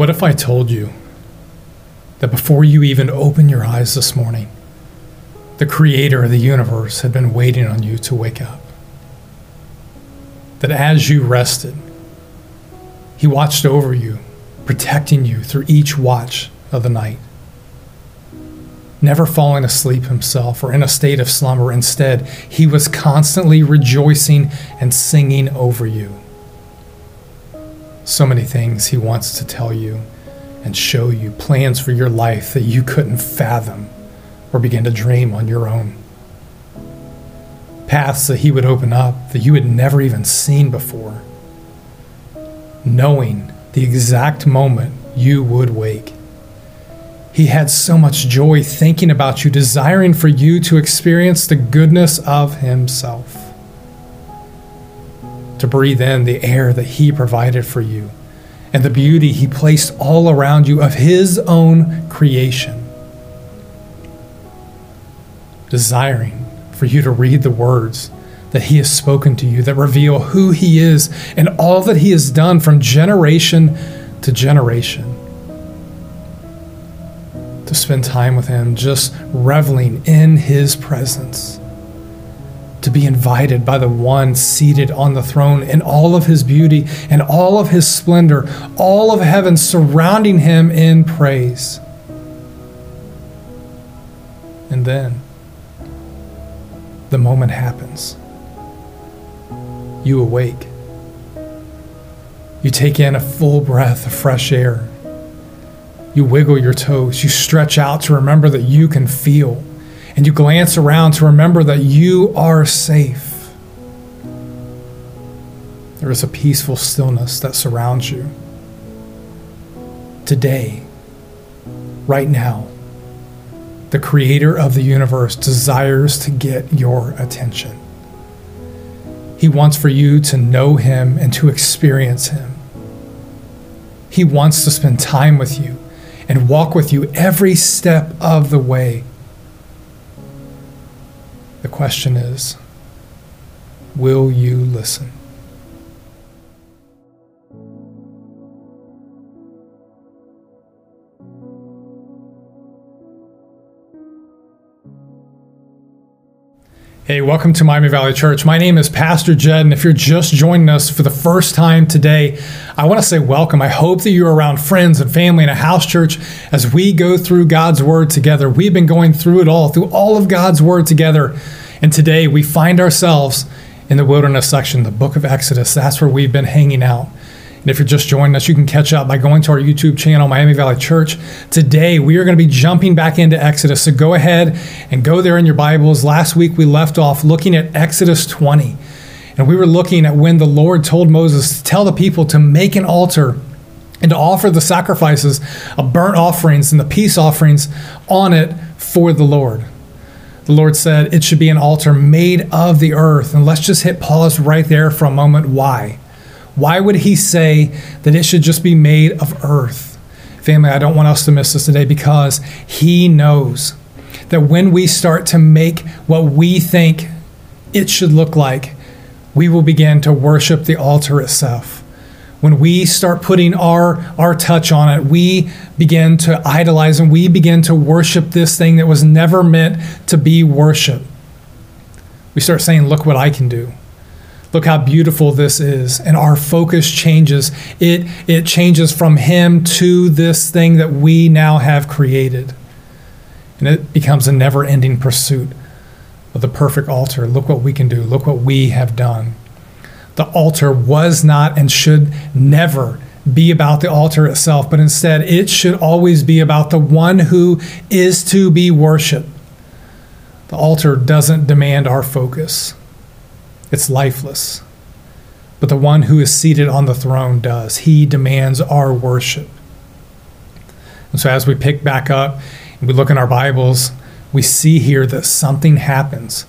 What if I told you that before you even opened your eyes this morning, the creator of the universe had been waiting on you to wake up? That as you rested, he watched over you, protecting you through each watch of the night, never falling asleep himself or in a state of slumber. Instead, he was constantly rejoicing and singing over you. So many things he wants to tell you and show you, plans for your life that you couldn't fathom or begin to dream on your own. Paths that he would open up that you had never even seen before, knowing the exact moment you would wake. He had so much joy thinking about you, desiring for you to experience the goodness of himself, to breathe in the air that he provided for you and the beauty he placed all around you of his own creation, desiring for you to read the words that he has spoken to you that reveal who he is and all that he has done from generation to generation. To spend time with him, just reveling in his presence, to be invited by the one seated on the throne in all of his beauty and all of his splendor, all of heaven surrounding him in praise. And then the moment happens. You awake. You take in a full breath of fresh air. You wiggle your toes, you stretch out to remember that you can feel, and you glance around to remember that you are safe. There is a peaceful stillness that surrounds you. Today, right now, the creator of the universe desires to get your attention. He wants for you to know him and to experience him. He wants to spend time with you and walk with you every step of the way. The question is, will you listen? Hey, welcome to Miami Valley Church. My name is Pastor Jed, and if you're just joining us for the first time today, I want to say welcome. I hope that you're around friends and family and a house church as we go through God's Word together. We've been going through it all, through all of God's Word together, and today we find ourselves in the wilderness section, the book of Exodus. That's where we've been hanging out. And if you're just joining us, you can catch up by going to our YouTube channel, Miami Valley Church. Today, we are going to be jumping back into Exodus. So go ahead and go there in your Bibles. Last week, we left off looking at Exodus 20. And we were looking at when the Lord told Moses to tell the people to make an altar and to offer the sacrifices of burnt offerings and the peace offerings on it for the Lord. The Lord said it should be an altar made of the earth. And let's just hit pause right there for a moment. Why? Why would he say that it should just be made of earth? Family, I don't want us to miss this today, because he knows that when we start to make what we think it should look like, we will begin to worship the altar itself. When we start putting our touch on it, we begin to idolize and we begin to worship this thing that was never meant to be worshiped. We start saying, look what I can do. Look how beautiful this is. And our focus changes. It changes from him to this thing that we now have created. And it becomes a never-ending pursuit of the perfect altar. Look what we can do. Look what we have done. The altar was not and should never be about the altar itself, but instead it should always be about the one who is to be worshiped. The altar doesn't demand our focus. It's lifeless. But the one who is seated on the throne does. He demands our worship. And so as we pick back up and we look in our Bibles, we see here that something happens.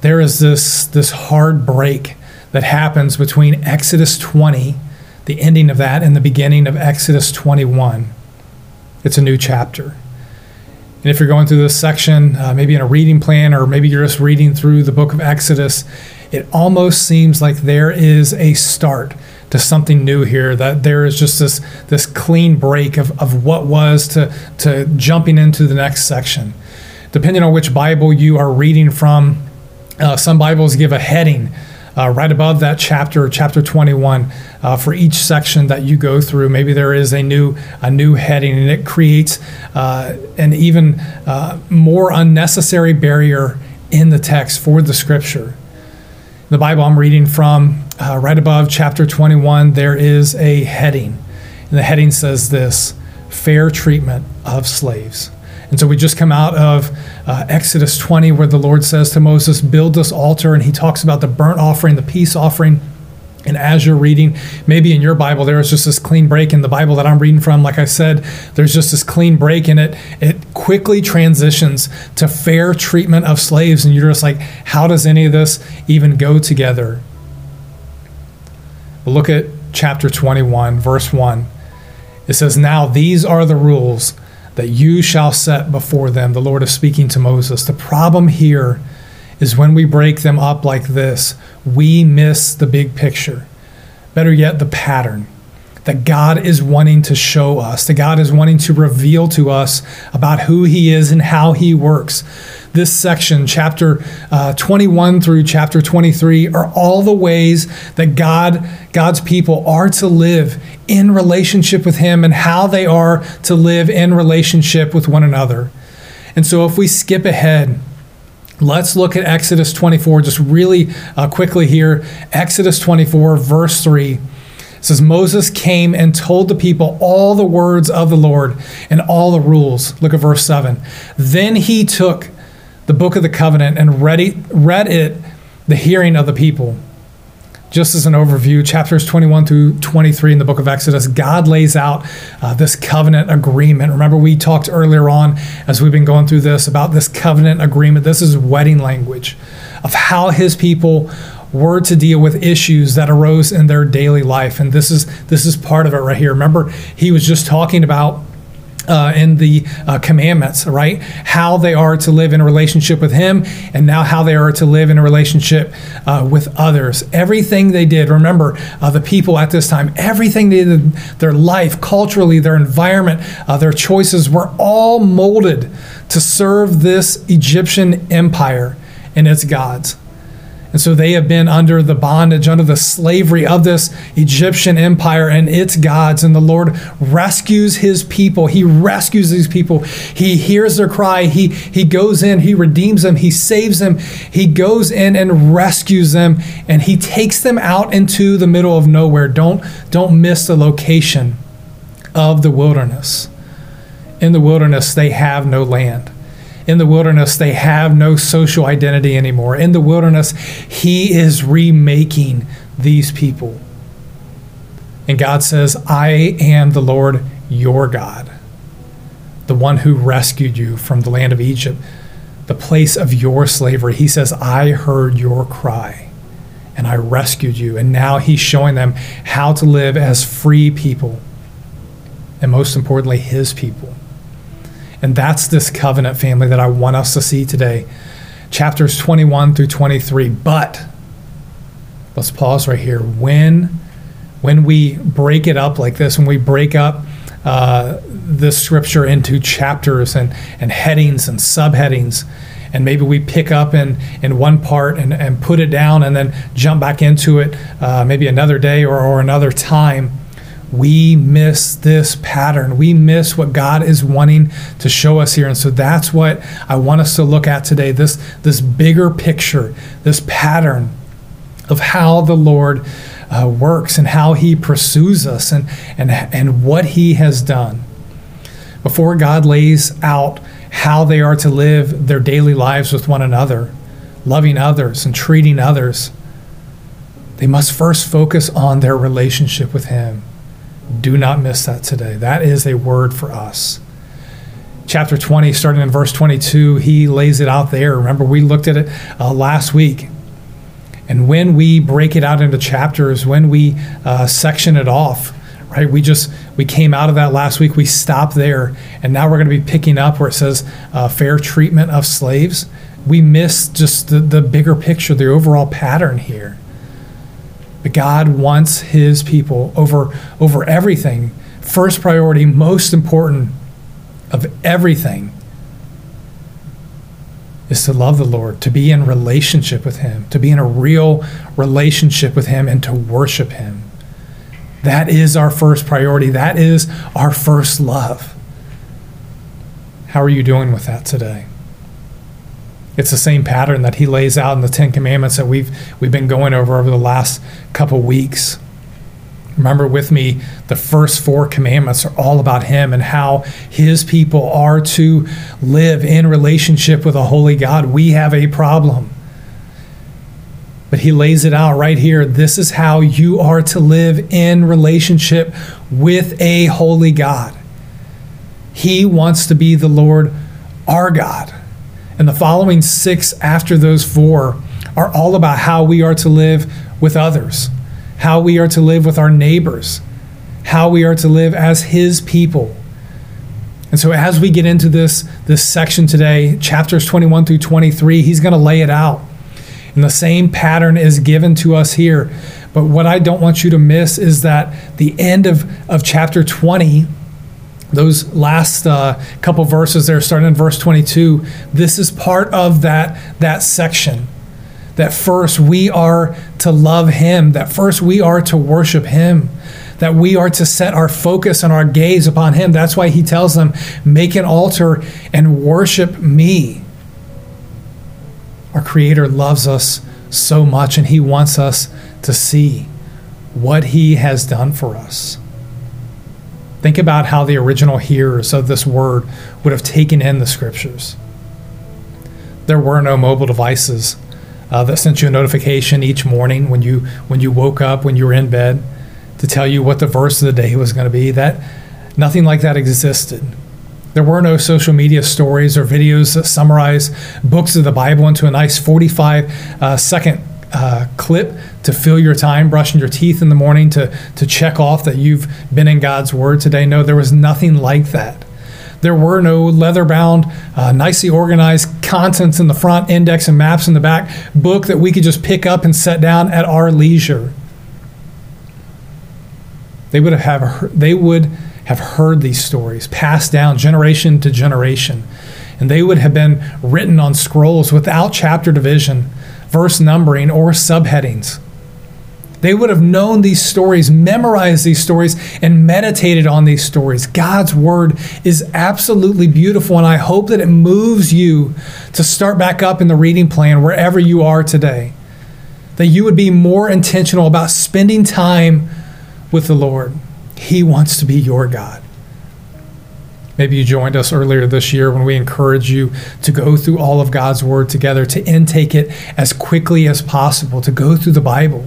There is this hard break that happens between Exodus 20, the ending of that, and the beginning of Exodus 21. It's a new chapter. And if you're going through this section, maybe in a reading plan, or maybe you're just reading through the book of Exodus, it almost seems like there is a start there's something new here, that there is just this clean break of what was to jumping into the next section. Depending on which Bible you are reading from, some Bibles give a heading right above that chapter, chapter 21, for each section that you go through. Maybe there is a new heading, and it creates an even more unnecessary barrier in the text for the Scripture. The Bible I'm reading from, right above chapter 21, there is a heading, and the heading says this: fair treatment of slaves. And so we just come out of Exodus 20, where the Lord says to Moses, build this altar. And he talks about the burnt offering, the peace offering. And as you're reading, maybe in your Bible, there is just this clean break. In the Bible that I'm reading from, like I said, there's just this clean break in it. It quickly transitions to fair treatment of slaves. And you're just like, how does any of this even go together? Look at chapter 21, verse 1. It says, now these are the rules that you shall set before them. The Lord is speaking to Moses. The problem here is when we break them up like this, we miss the big picture. Better yet, the pattern that God is wanting to show us, that God is wanting to reveal to us about who He is and how He works. This section, chapter 21 through chapter 23, are all the ways that God's people are to live in relationship with Him and how they are to live in relationship with one another. And so if we skip ahead, let's look at Exodus 24 just really quickly here. Exodus 24, verse 3. It says, Moses came and told the people all the words of the Lord and all the rules. Look at verse 7. Then he took the book of the covenant and read it the hearing of the people. Just as an overview, chapters 21 through 23 in the book of Exodus, God lays out this covenant agreement. Remember, we talked earlier on as we've been going through this about this covenant agreement. This is wedding language of how His people were to deal with issues that arose in their daily life. And this is part of it right here. Remember, He was just talking about in the commandments, right? How they are to live in a relationship with Him, and now how they are to live in a relationship with others. Everything they did, remember, the people at this time, everything they did, their life, culturally, their environment, their choices were all molded to serve this Egyptian empire and its gods. And so they have been under the bondage, under the slavery of this Egyptian empire and its gods. And the Lord rescues His people. He rescues these people. He hears their cry. He goes in. He redeems them. He saves them. He goes in and rescues them. And He takes them out into the middle of nowhere. Don't miss the location of the wilderness. In the wilderness, they have no land. In the wilderness, they have no social identity anymore. In the wilderness, He is remaking these people. And God says, I am the Lord, your God, the one who rescued you from the land of Egypt, the place of your slavery. He says, I heard your cry and I rescued you. And now He's showing them how to live as free people, and most importantly, His people. And that's this covenant family that I want us to see today. Chapters 21 through 23. But let's pause right here. When we break it up like this, when we break up this scripture into chapters and headings and subheadings, and maybe we pick up in one part and put it down and then jump back into it maybe another day or another time, we miss this pattern. We miss what God is wanting to show us here. And so that's what I want us to look at today, this bigger picture, this pattern of how the Lord works and how He pursues us and what He has done. Before God lays out how they are to live their daily lives with one another, loving others and treating others, they must first focus on their relationship with Him. Do not miss that today. That is a word for us. Chapter 20, starting in verse 22, He lays it out there. Remember, we looked at it last week. And when we break it out into chapters, when we section it off, right? We came out of that last week. We stopped there. And now we're going to be picking up where it says fair treatment of slaves. We miss just the bigger picture, the overall pattern here. But God wants his people over everything. First priority, most important of everything, is to love the Lord, to be in relationship with him, to be in a real relationship with him, and to worship him. That is our first priority. That is our first love. How are you doing with that today? It's the same pattern that he lays out in the Ten Commandments that we've been going over the last couple weeks. Remember with me, the first four commandments are all about him and how his people are to live in relationship with a holy God. We have a problem. But he lays it out right here. This is how you are to live in relationship with a holy God. He wants to be the Lord, our God. And the following six after those four are all about how we are to live with others, how we are to live with our neighbors, how we are to live as his people. And so as we get into this section today, chapters 21 through 23, he's going to lay it out. And the same pattern is given to us here. But what I don't want you to miss is that the end of chapter 20, those last couple verses there, starting in verse 22, this is part of that section. That first we are to love him. That first we are to worship him. That we are to set our focus and our gaze upon him. That's why he tells them, make an altar and worship me. Our Creator loves us so much, and he wants us to see what he has done for us. Think about how the original hearers of this word would have taken in the scriptures. There were no mobile devices that sent you a notification each morning when you woke up, when you were in bed, to tell you what the verse of the day was going to be. That nothing like that existed. There were no social media stories or videos that summarize books of the Bible into a nice 45-second clip to fill your time, brushing your teeth in the morning to check off that you've been in God's Word today. No, there was nothing like that. There were no leather-bound, nicely organized contents in the front, index and maps in the back, book that we could just pick up and set down at our leisure. They would have heard these stories passed down generation to generation, and they would have been written on scrolls without chapter division, verse numbering, or subheadings. They would have known these stories, memorized these stories, and meditated on these stories. God's word is absolutely beautiful, and I hope that it moves you to start back up in the reading plan wherever you are today, that you would be more intentional about spending time with the Lord. He wants to be your God. Maybe you joined us earlier this year when we encouraged you to go through all of God's word together, to intake it as quickly as possible, to go through the Bible.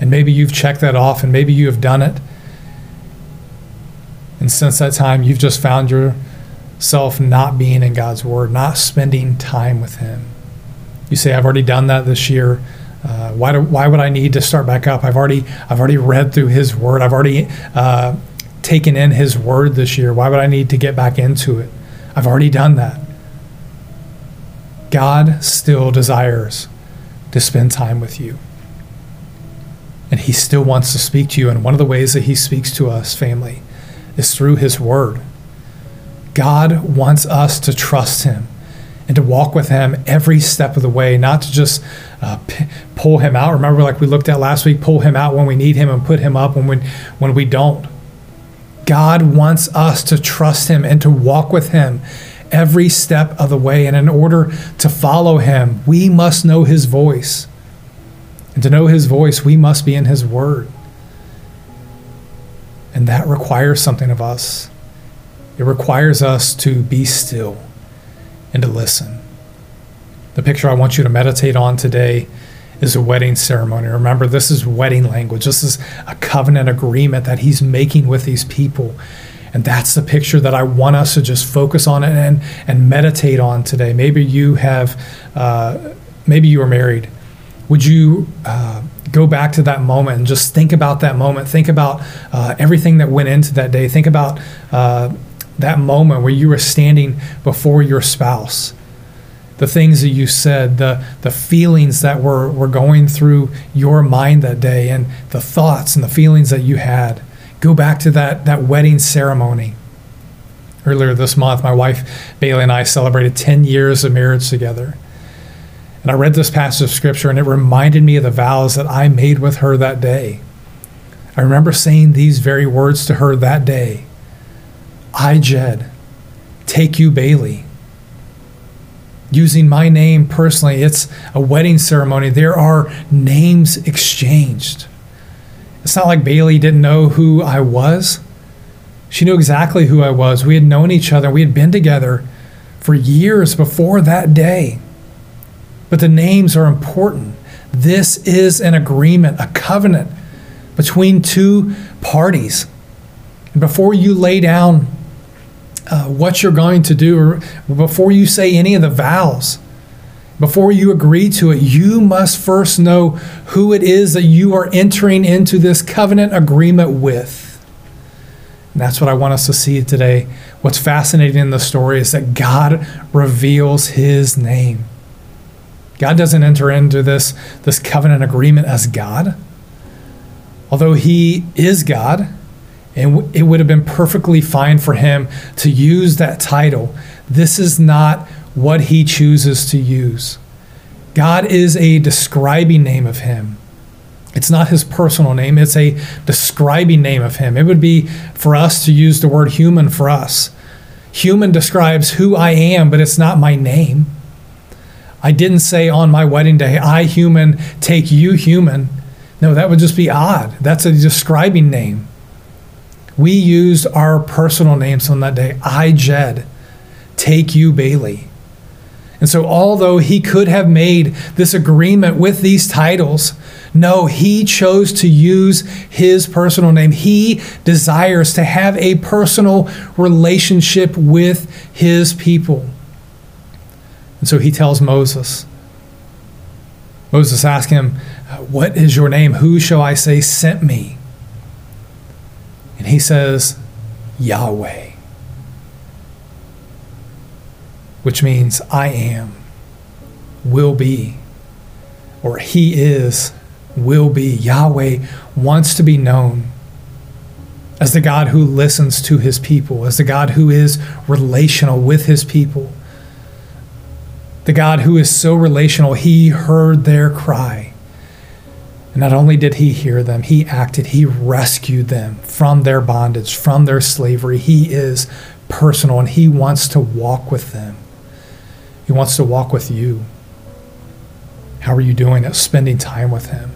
And maybe you've checked that off, and maybe you have done it. And since that time, you've just found yourself not being in God's word, not spending time with him. You say, I've already done that this year. Why would I need to start back up? I've already read through his word. I've already taken in his word this year. Why would I need to get back into it? I've already done that. God still desires to spend time with you. And he still wants to speak to you. And one of the ways that he speaks to us, family, is through his word. God wants us to trust him and to walk with him every step of the way, not to just pull him out. Remember, like we looked at last week, pull him out when we need him and put him up when we don't. God wants us to trust him and to walk with him every step of the way. And in order to follow him, we must know his voice. And to know his voice, we must be in his word. And that requires something of us. It requires us to be still and to listen. The picture I want you to meditate on today is a wedding ceremony. Remember, this is wedding language. This is a covenant agreement that he's making with these people. And that's the picture that I want us to just focus on and meditate on today. Maybe you have, maybe you are married. Would you go back to that moment and just think about that moment? Think about everything that went into that day. Think about that moment where you were standing before your spouse the things that you said, the feelings that were going through your mind that day, and the thoughts and the feelings that you had. Go back to that wedding ceremony. Earlier this month, my wife, Bailey, and I celebrated 10 years of marriage together. And I read this passage of scripture, and it reminded me of the vows that I made with her that day. I remember saying these very words to her that day. I, Jed, take you, Bailey. Using my name personally, it's a wedding ceremony. There are names exchanged. It's not like Bailey didn't know who I was. She knew exactly who I was. We had known each other. We had been together for years before that day. But the names are important. This is an agreement, a covenant between two parties. And before you lay down what you're going to do, or before you say any of the vows, before you agree to it, you must first know who it is that you are entering into this covenant agreement with. And that's what I want us to see today. What's fascinating in the story is that God reveals his name. God doesn't enter into this covenant agreement as God. Although he is God, and it would have been perfectly fine for him to use that title, this is not what he chooses to use. God is a describing name of him. It's not his personal name. It's a describing name of him. It would be for us to use the word human for us. Human describes who I am, but it's not my name. I didn't say on my wedding day, I, human, take you, human. No, that would just be odd. That's a describing name. We used our personal names on that day. I, Jed, take you, Bailey. And so although he could have made this agreement with these titles, no, he chose to use his personal name. He desires to have a personal relationship with his people. And so he tells Moses. Moses asks him, what is your name? Who shall I say sent me? And he says, Yahweh, which means I am, will be, or he is, will be. Yahweh wants to be known as the God who listens to his people, as the God who is relational with his people, the God who is so relational, he heard their cry. And not only did he hear them, he acted, he rescued them from their bondage, from their slavery. He is personal, and he wants to walk with them. He wants to walk with you. How are you doing at spending time with him?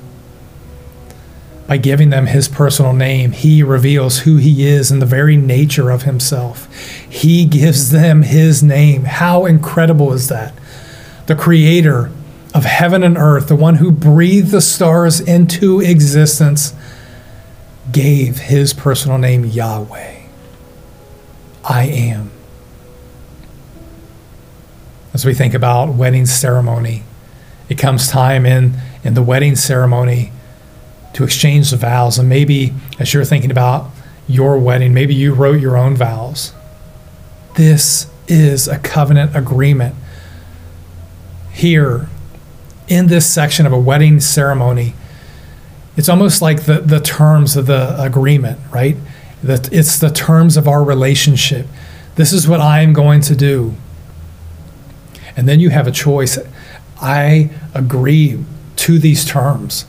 By giving them his personal name, he reveals who he is and the very nature of himself. He gives them his name. How incredible is that? The creator of heaven and earth, the one who breathed the stars into existence, gave his personal name Yahweh. I am. As we think about wedding ceremony, it comes time in the wedding ceremony to exchange the vows. And maybe as you're thinking about your wedding, maybe you wrote your own vows. This is a covenant agreement. Here, in this section of a wedding ceremony, it's almost like the terms of the agreement, right? That it's the terms of our relationship. This is what I'm going to do. And then you have a choice. I agree to these terms.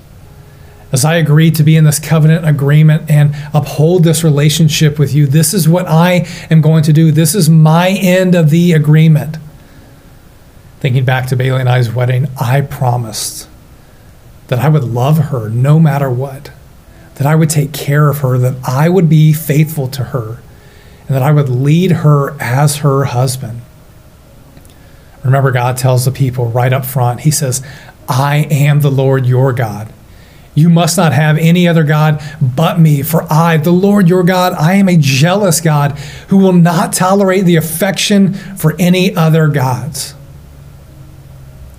As I agree to be in this covenant agreement and uphold this relationship with you, this is what I am going to do. This is my end of the agreement. Thinking back to Bailey and I's wedding, I promised that I would love her no matter what, that I would take care of her, that I would be faithful to her, and that I would lead her as her husband. Remember, God tells the people right up front, he says, I am the Lord your God. You must not have any other God but me, for I, the Lord your God, I am a jealous God who will not tolerate the affection for any other gods.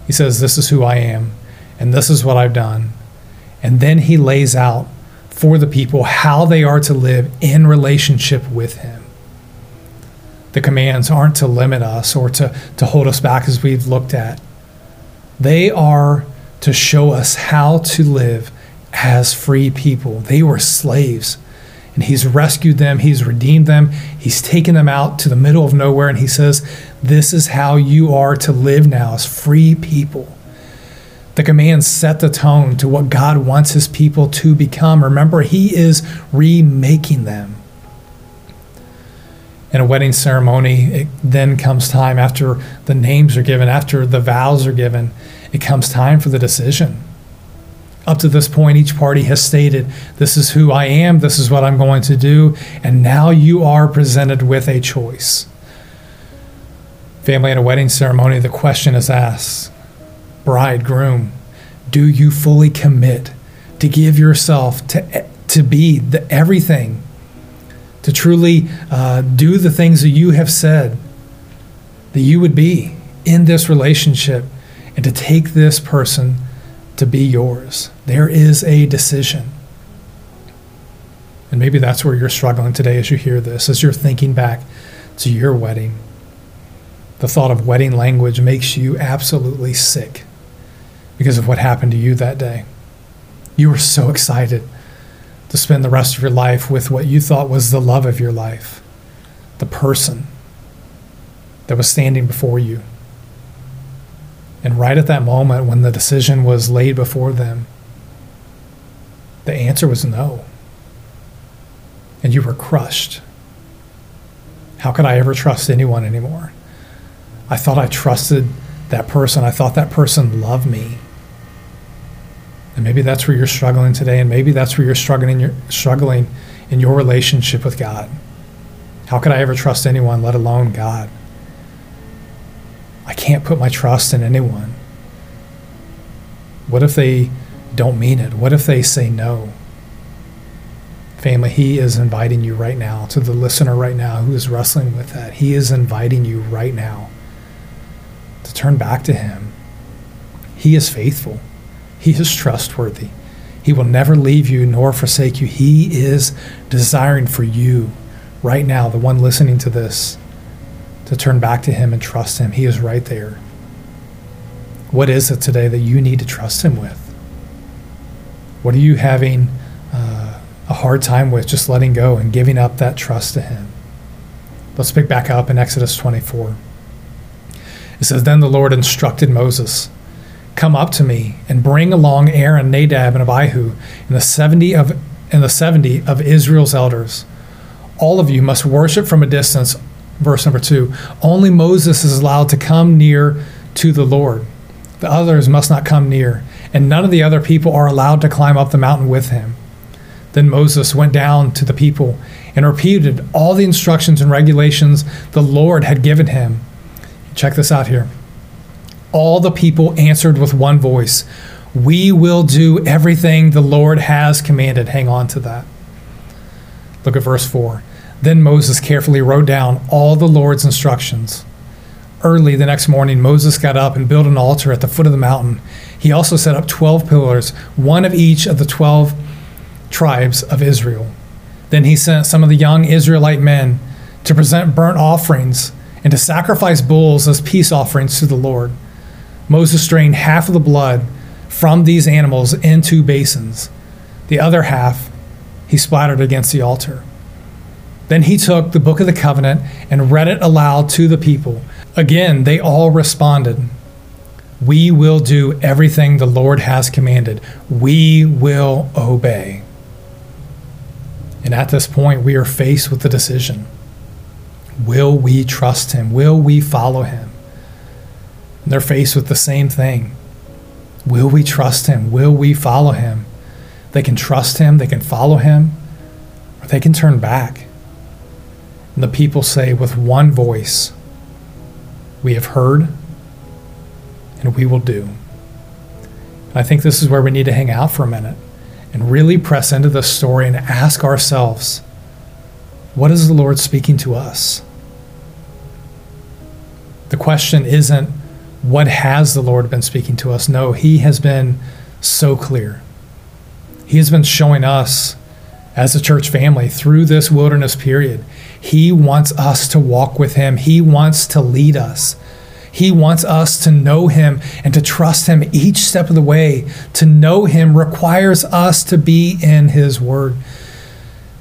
He says, this is who I am, and this is what I've done. And then he lays out for the people how they are to live in relationship with him. The commands aren't to limit us or to hold us back, as we've looked at. They are to show us how to live as free people. They were slaves, and he's rescued them. He's redeemed them. He's taken them out to the middle of nowhere, and he says, this is how you are to live now as free people. The commands set the tone to what God wants his people to become. Remember, he is remaking them. In a wedding ceremony, it then comes time, after the names are given, after the vows are given, it comes time for the decision. Up to this point, each party has stated, this is who I am, this is what I'm going to do, and now you are presented with a choice. Family, in a wedding ceremony, the question is asked, bridegroom, do you fully commit to give yourself to be the everything, to truly do the things that you have said that you would be in this relationship, and to take this person to be yours? There is a decision. And maybe that's where you're struggling today as you hear this, as you're thinking back to your wedding. The thought of wedding language makes you absolutely sick because of what happened to you that day. You were so excited to spend the rest of your life with what you thought was the love of your life, the person that was standing before you. And right at that moment when the decision was laid before them, the answer was no. And you were crushed. How could I ever trust anyone anymore? I thought I trusted that person. I thought that person loved me. And maybe that's where you're struggling today, and maybe that's where you're struggling in your relationship with God. How could I ever trust anyone, let alone God? I can't put my trust in anyone. What if they don't mean it? What if they say no? Family, he is inviting you right now, to the listener right now who is wrestling with that. He is inviting you right now to turn back to him. He is faithful. He is trustworthy. He will never leave you nor forsake you. He is desiring for you right now, the one listening to this, to turn back to him and trust him. He is right there. What is it today that you need to trust him with? What are you having a hard time with, just letting go and giving up that trust to him? Let's pick back up in Exodus 24. It says, then the Lord instructed Moses, come up to me and bring along Aaron, Nadab, and Abihu, and the 70 of Israel's elders. All of you must worship from a distance. Verse number 2, only Moses is allowed to come near to the Lord. The others must not come near, and none of the other people are allowed to climb up the mountain with him. Then Moses went down to the people and repeated all the instructions and regulations the Lord had given him. Check this out here. All the people answered with one voice, we will do everything the Lord has commanded. Hang on to that. Look at verse 4. Then Moses carefully wrote down all the Lord's instructions. Early the next morning, Moses got up and built an altar at the foot of the mountain. He also set up 12 pillars, one of each of the 12 tribes of Israel. Then he sent some of the young Israelite men to present burnt offerings and to sacrifice bulls as peace offerings to the Lord. Moses drained half of the blood from these animals into basins. The other half he splattered against the altar. Then he took the book of the covenant and read it aloud to the people. Again, they all responded, we will do everything the Lord has commanded. We will obey. And at this point, we are faced with the decision. Will we trust him? Will we follow him? And they're faced with the same thing. Will we trust him? Will we follow him? They can trust him, they can follow him, or they can turn back. And the people say with one voice, we have heard and we will do. And I think this is where we need to hang out for a minute and really press into this story and ask ourselves, what is the Lord speaking to us? The question isn't, what has the Lord been speaking to us? No, he has been so clear. He has been showing us as a church family through this wilderness period. He wants us to walk with him. He wants to lead us. He wants us to know him and to trust him each step of the way. To know him requires us to be in his word.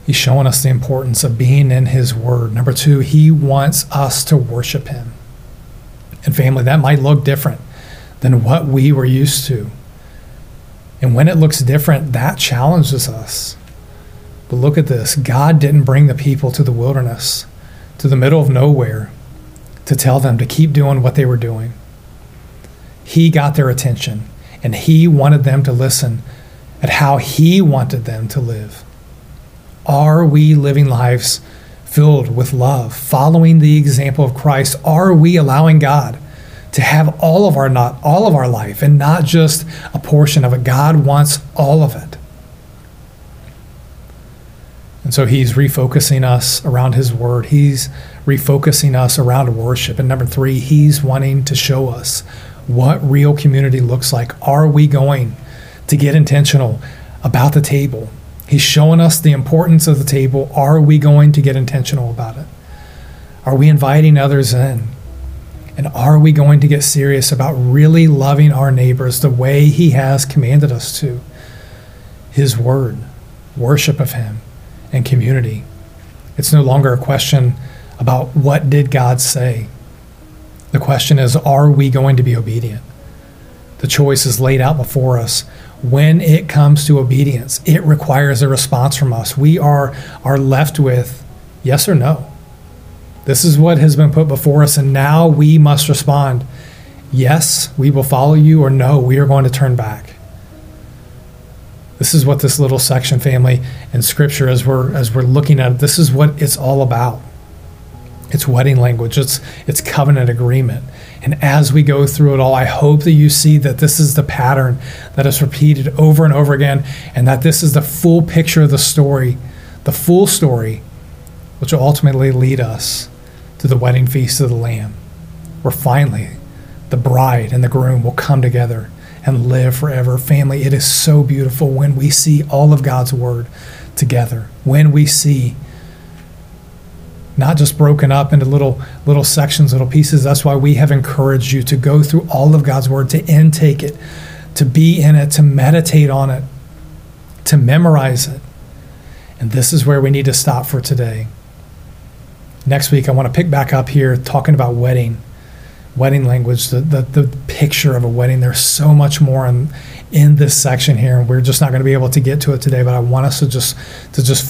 He's showing us the importance of being in his word. Number two, he wants us to worship him. And family, that might look different than what we were used to. And when it looks different, that challenges us. But look at this. God didn't bring the people to the wilderness, to the middle of nowhere, to tell them to keep doing what they were doing. He got their attention, and he wanted them to listen at how he wanted them to live. Are we living lives filled with love, following the example of Christ? Are we allowing God to have all of our life and not just a portion of it? God wants all of it. And so he's refocusing us around his word. He's refocusing us around worship. And number three, he's wanting to show us what real community looks like. Are we going to get intentional about the table? He's showing us the importance of the table. Are we going to get intentional about it? Are we inviting others in? And are we going to get serious about really loving our neighbors the way he has commanded us to? His word, worship of him, and community. It's no longer a question about what did God say. The question is, are we going to be obedient? The choice is laid out before us. When it comes to obedience, it requires a response from us. We are left with yes or no. This is what has been put before us, and now we must respond. Yes, we will follow you, or no, we are going to turn back. This is what this little section, family, in Scripture, as we're looking at it, this is what it's all about. It's wedding language. It's covenant agreement. And as we go through it all, I hope that you see that this is the pattern that is repeated over and over again, and that this is the full picture of the story, the full story, which will ultimately lead us to the wedding feast of the Lamb, where finally the bride and the groom will come together and live forever. Family, it is so beautiful when we see all of God's word together, when we see not just broken up into little sections, little pieces. That's why we have encouraged you to go through all of God's word, to intake it, to be in it, to meditate on it, to memorize it. And this is where we need to stop for today. Next week, I want to pick back up here talking about wedding language, the picture of a wedding. There's so much more in this section here, and we're just not going to be able to get to it today, but I want us to just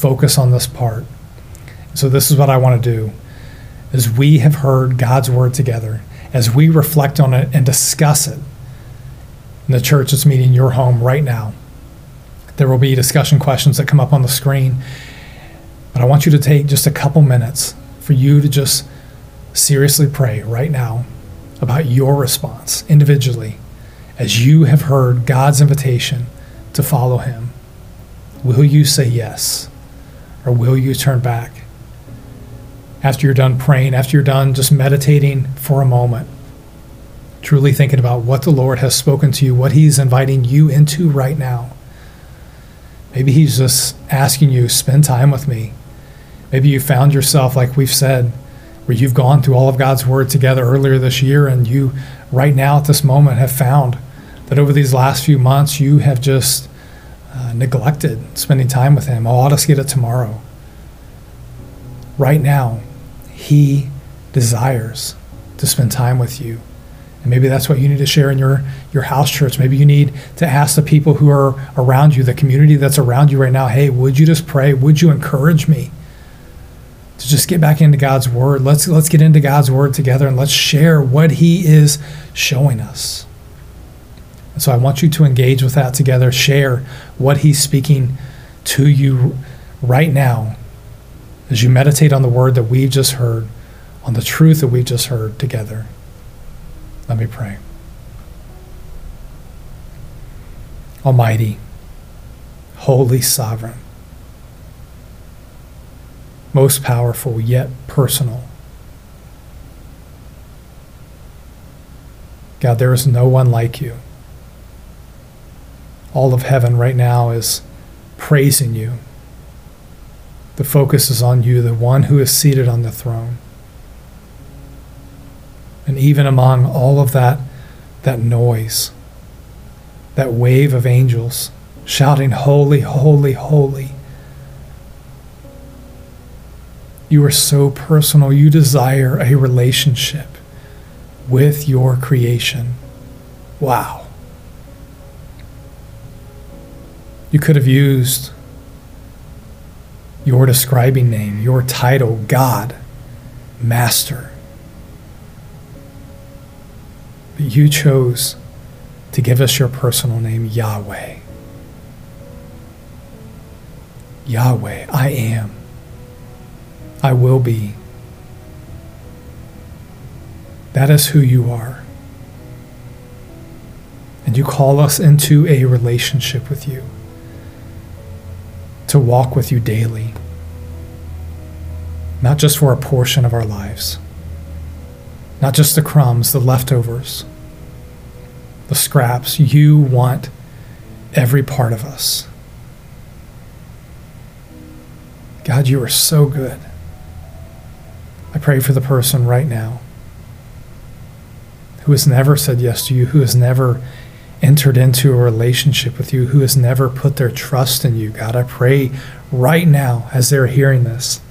focus on this part. So this is what I want to do. As we have heard God's word together, as we reflect on it and discuss it in the church that's meeting your home right now, there will be discussion questions that come up on the screen, but I want you to take just a couple minutes for you to just seriously pray right now about your response individually as you have heard God's invitation to follow him. Will you say yes, or will you turn back? After you're done praying, after you're done just meditating for a moment, truly thinking about what the Lord has spoken to you, what he's inviting you into right now. Maybe he's just asking you, spend time with me. Maybe you found yourself, like we've said, where you've gone through all of God's word together earlier this year, and you right now at this moment have found that over these last few months you have just neglected spending time with him. Oh, I'll just get it tomorrow. Right now, he desires to spend time with you. And maybe that's what you need to share in your house church. Maybe you need to ask the people who are around you, the community that's around you right now, hey, would you just pray? Would you encourage me to just get back into God's word? Let's get into God's word together, and let's share what he is showing us. And so I want you to engage with that together. Share what he's speaking to you right now, as you meditate on the word that we've just heard, on the truth that we've just heard together. Let me pray. Almighty, holy, sovereign, most powerful yet personal God, there is no one like you. All of heaven right now is praising you The focus is on you, the one who is seated on the throne. And even among all of that noise, that wave of angels shouting, holy, holy, holy, you are so personal. You desire a relationship with your creation. Wow. You could have used your describing name, your title, God, Master. But you chose to give us your personal name, Yahweh. Yahweh, I am. I will be. That is who you are. And you call us into a relationship with you, to walk with you daily, not just for a portion of our lives, not just the crumbs, the leftovers, the scraps. You want every part of us. God, you are so good. I pray for the person right now who has never said yes to you, who has never entered into a relationship with you, who has never put their trust in you. God, I pray right now as they're hearing this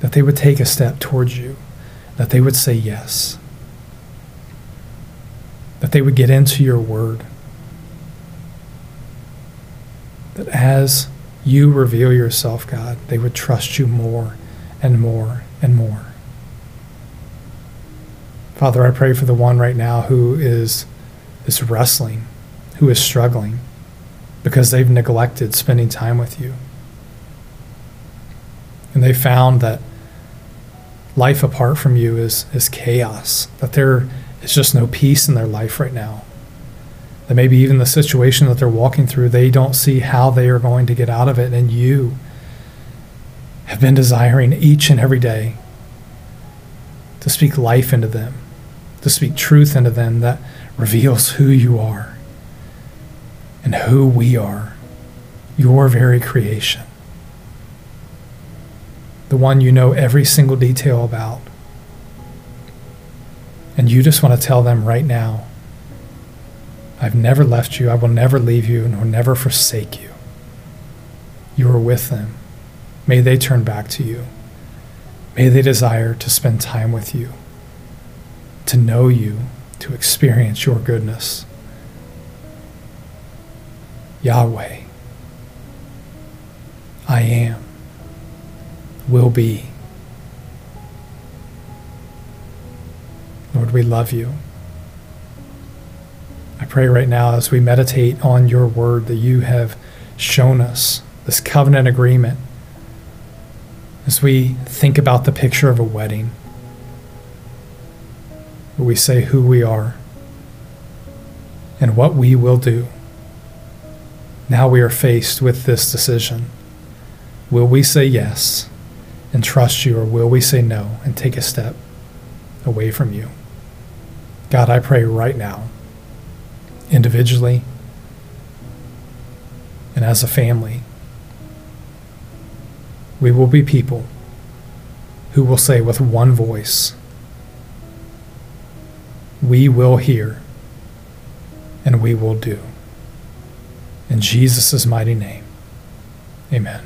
that they would take a step towards you, that they would say yes, that they would get into your word, that as you reveal yourself, God, they would trust you more and more and more. Father, I pray for the one right now who is wrestling, who is struggling because they've neglected spending time with you. And they found that life apart from you is chaos, that there is just no peace in their life right now. That maybe even the situation that they're walking through, they don't see how they are going to get out of it. And you have been desiring each and every day to speak life into them, to speak truth into them that reveals who you are and who we are, your very creation, the one you know every single detail about. And you just want to tell them right now, I've never left you, I will never leave you, and will never forsake you. You are with them. May they turn back to you. May they desire to spend time with you, to know you, to experience your goodness. Yahweh, I am, will be. Lord, we love you. I pray right now as we meditate on your word that you have shown us, this covenant agreement, as we think about the picture of a wedding, where we say who we are and what we will do. Now we are faced with this decision. Will we say yes and trust you, or will we say no and take a step away from you? God, I pray right now, individually and as a family, we will be people who will say with one voice, we will hear and we will do. In Jesus' mighty name, amen.